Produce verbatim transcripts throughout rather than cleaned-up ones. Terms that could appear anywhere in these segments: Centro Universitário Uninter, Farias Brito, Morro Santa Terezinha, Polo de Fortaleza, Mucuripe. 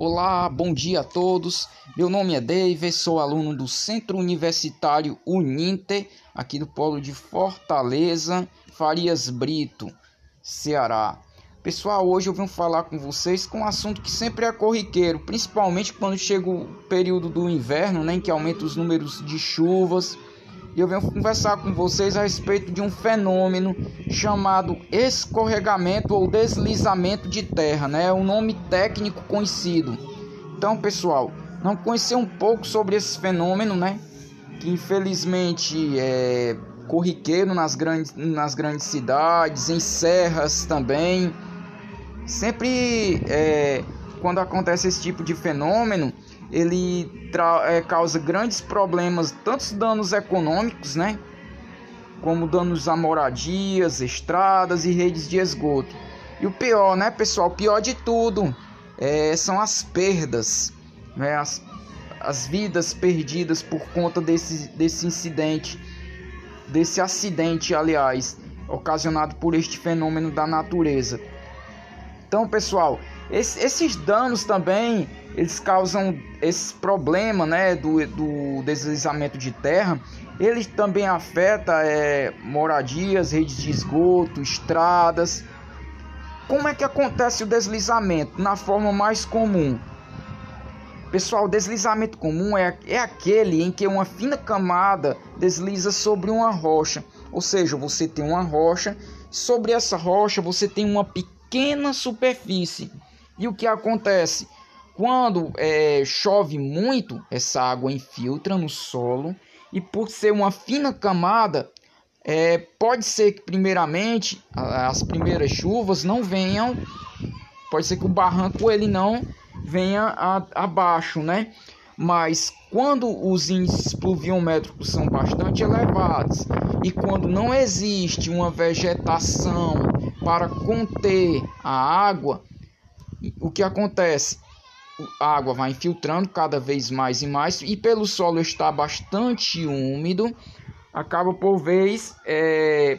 Olá, bom dia a todos. Meu nome é David, sou aluno do Centro Universitário Uninter, aqui do Polo de Fortaleza, Farias Brito, Ceará. Pessoal, hoje eu venho falar com vocês com um assunto que sempre é corriqueiro, principalmente quando chega o período do inverno, né, em que aumenta os números de chuvas. E eu venho conversar com vocês a respeito de um fenômeno chamado escorregamento ou deslizamento de terra, né? É um nome técnico conhecido. Então, pessoal, vamos conhecer um pouco sobre esse fenômeno, né? Que infelizmente é corriqueiro nas grandes, nas grandes cidades, em serras também. Sempre é, quando acontece esse tipo de fenômeno, ele tra- é, causa grandes problemas, tantos danos econômicos, né, como danos a moradias, estradas e redes de esgoto. E o pior, né, pessoal, o pior de tudo é, são as perdas, né, as, as vidas perdidas por conta desse, desse incidente, desse acidente, aliás, ocasionado por este fenômeno da natureza. Então, pessoal, esse, esses danos também, eles causam esse problema, né, do, do deslizamento de terra. Ele também afeta é, moradias, redes de esgoto, estradas. Como é que acontece o deslizamento na forma mais comum? Pessoal, o deslizamento comum é, é aquele em que uma fina camada desliza sobre uma rocha. Ou seja, você tem uma rocha, sobre essa rocha você tem uma pequena pequena superfície. E o que acontece? Quando é, chove muito, essa água infiltra no solo e, por ser uma fina camada, é, pode ser que primeiramente as primeiras chuvas não venham, pode ser que o barranco ele não venha a, abaixo, né? Mas quando os índices pluviométricos são bastante elevados e quando não existe uma vegetação para conter a água, o que acontece? A água vai infiltrando cada vez mais e mais, e pelo solo estar bastante úmido, acaba por vez é,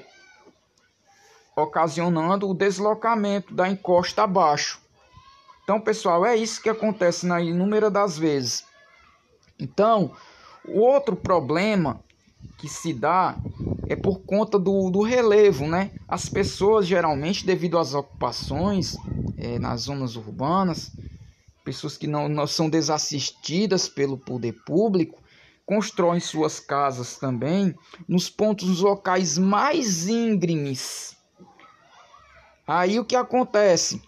ocasionando o deslocamento da encosta abaixo. Então, pessoal, é isso que acontece na inúmera das vezes. Então, o outro problema que se dá é por conta do, do relevo, né? As pessoas, geralmente, devido às ocupações é, nas zonas urbanas, pessoas que não, não são desassistidas pelo poder público, constroem suas casas também nos pontos locais mais íngremes. Aí o que acontece?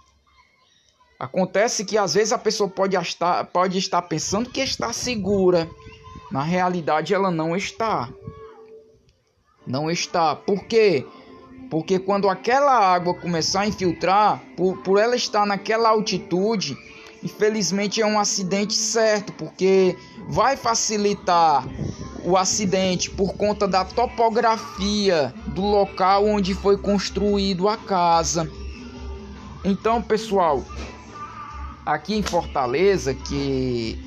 Acontece que às vezes a pessoa pode estar, pode estar pensando que está segura. Na realidade ela não está. Não está. Por quê? Porque quando aquela água começar a infiltrar, por, por ela estar naquela altitude, infelizmente é um acidente certo, porque vai facilitar o acidente por conta da topografia do local onde foi construído a casa. Então, pessoal, aqui em Fortaleza, que,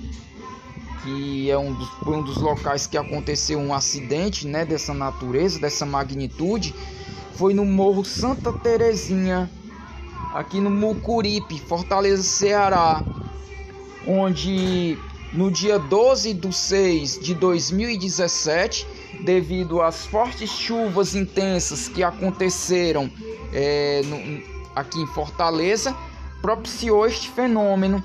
que é um dos, um dos locais que aconteceu um acidente, né, dessa natureza, dessa magnitude, foi no Morro Santa Terezinha, aqui no Mucuripe, Fortaleza, Ceará, onde no dia doze de seis de dois mil e dezessete, devido às fortes chuvas intensas que aconteceram é, no, aqui em Fortaleza, propiciou este fenômeno.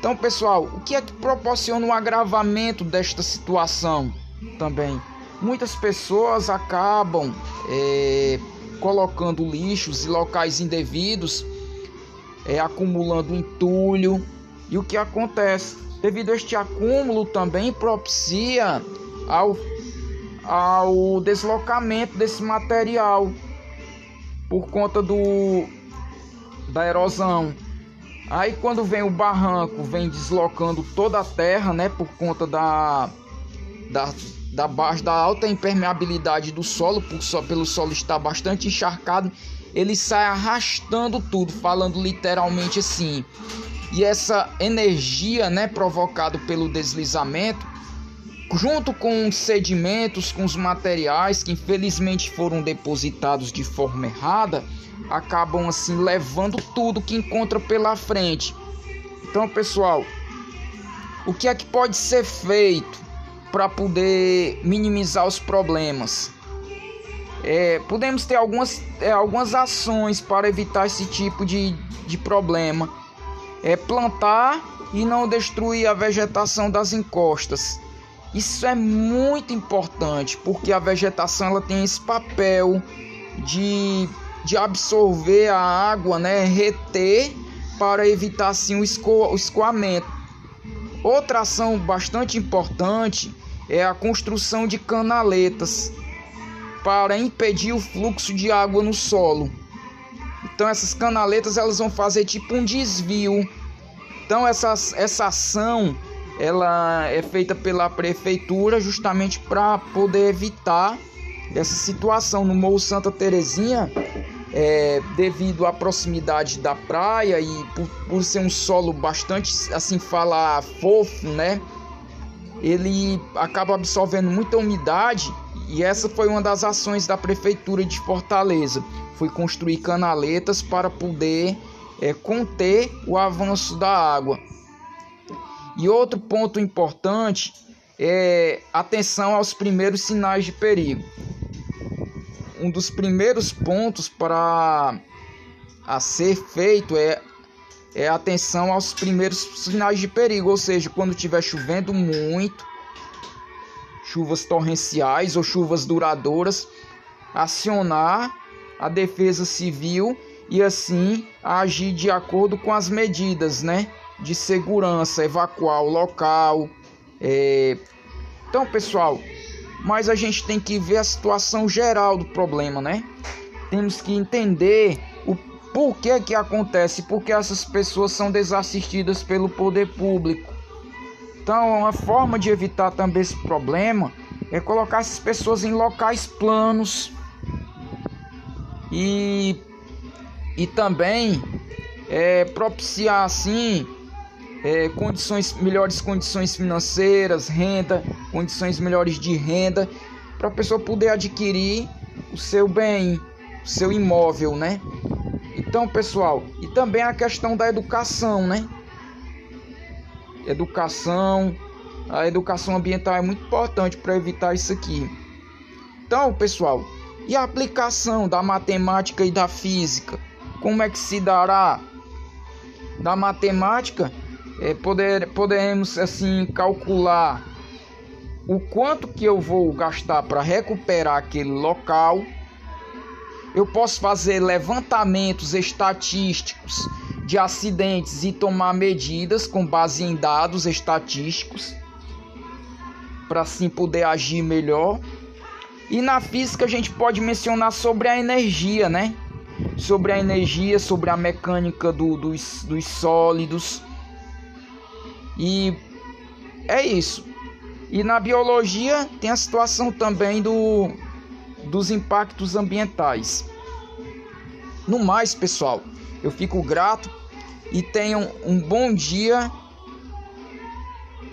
Então, pessoal, o que é que proporciona o agravamento desta situação também? Muitas pessoas acabam é, colocando lixos em locais indevidos, é, acumulando entulho. E o que acontece? Devido a este acúmulo também propicia ao, ao deslocamento desse material por conta do... da erosão. Aí quando vem o barranco, vem deslocando toda a terra, né, por conta da da, da, baixa, da alta impermeabilidade do solo, por, só, pelo solo estar bastante encharcado, ele sai arrastando tudo, falando literalmente assim. E essa energia, né, provocada pelo deslizamento, junto com os sedimentos, com os materiais que infelizmente foram depositados de forma errada, acabam assim levando tudo que encontra pela frente. Então, pessoal, o que é que pode ser feito para poder minimizar os problemas? É, podemos ter algumas, é, algumas ações para evitar esse tipo de, de problema. É plantar e não destruir a vegetação das encostas. Isso é muito importante, porque a vegetação ela tem esse papel de, de absorver a água, né, reter, para evitar assim, o, esco, o escoamento. Outra ação bastante importante é a construção de canaletas para impedir o fluxo de água no solo. Então essas canaletas elas vão fazer tipo um desvio. Então essas, essa ação ela é feita pela prefeitura justamente para poder evitar essa situação no Morro Santa Terezinha, é, devido à proximidade da praia e por, por ser um solo bastante, assim falar, fofo, né? Ele acaba absorvendo muita umidade. E essa foi uma das ações da Prefeitura de Fortaleza, foi construir canaletas para poder é, conter o avanço da água. E outro ponto importante é atenção aos primeiros sinais de perigo. Um dos primeiros pontos para a ser feito é, é atenção aos primeiros sinais de perigo, ou seja, quando estiver chovendo muito, chuvas torrenciais ou chuvas duradouras, acionar a defesa civil e assim agir de acordo com as medidas, né, de segurança, evacuar o local. É... Então, pessoal, mas a gente tem que ver a situação geral do problema, né? Temos que entender o porquê que acontece, porque essas pessoas são desassistidas pelo poder público. Então, uma forma de evitar também esse problema é colocar essas pessoas em locais planos e, e também é, propiciar assim é, condições, melhores condições financeiras, renda, condições melhores de renda para a pessoa poder adquirir o seu bem, o seu imóvel, né? Então, pessoal, e também a questão da educação, né? Educação, a educação ambiental é muito importante para evitar isso aqui. Então, pessoal, e a aplicação da matemática e da física? Como é que se dará? Da matemática, é, poder, podemos assim, calcular o quanto que eu vou gastar para recuperar aquele local. Eu posso fazer levantamentos estatísticos de acidentes e tomar medidas com base em dados estatísticos para assim poder agir melhor. E na física a gente pode mencionar sobre a energia, né? Sobre a energia, sobre a mecânica do, dos, dos sólidos. E é isso. E na biologia tem a situação também do... dos impactos ambientais. No mais, pessoal, eu fico grato e tenham um bom dia,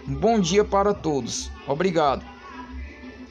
um bom dia para todos. Obrigado.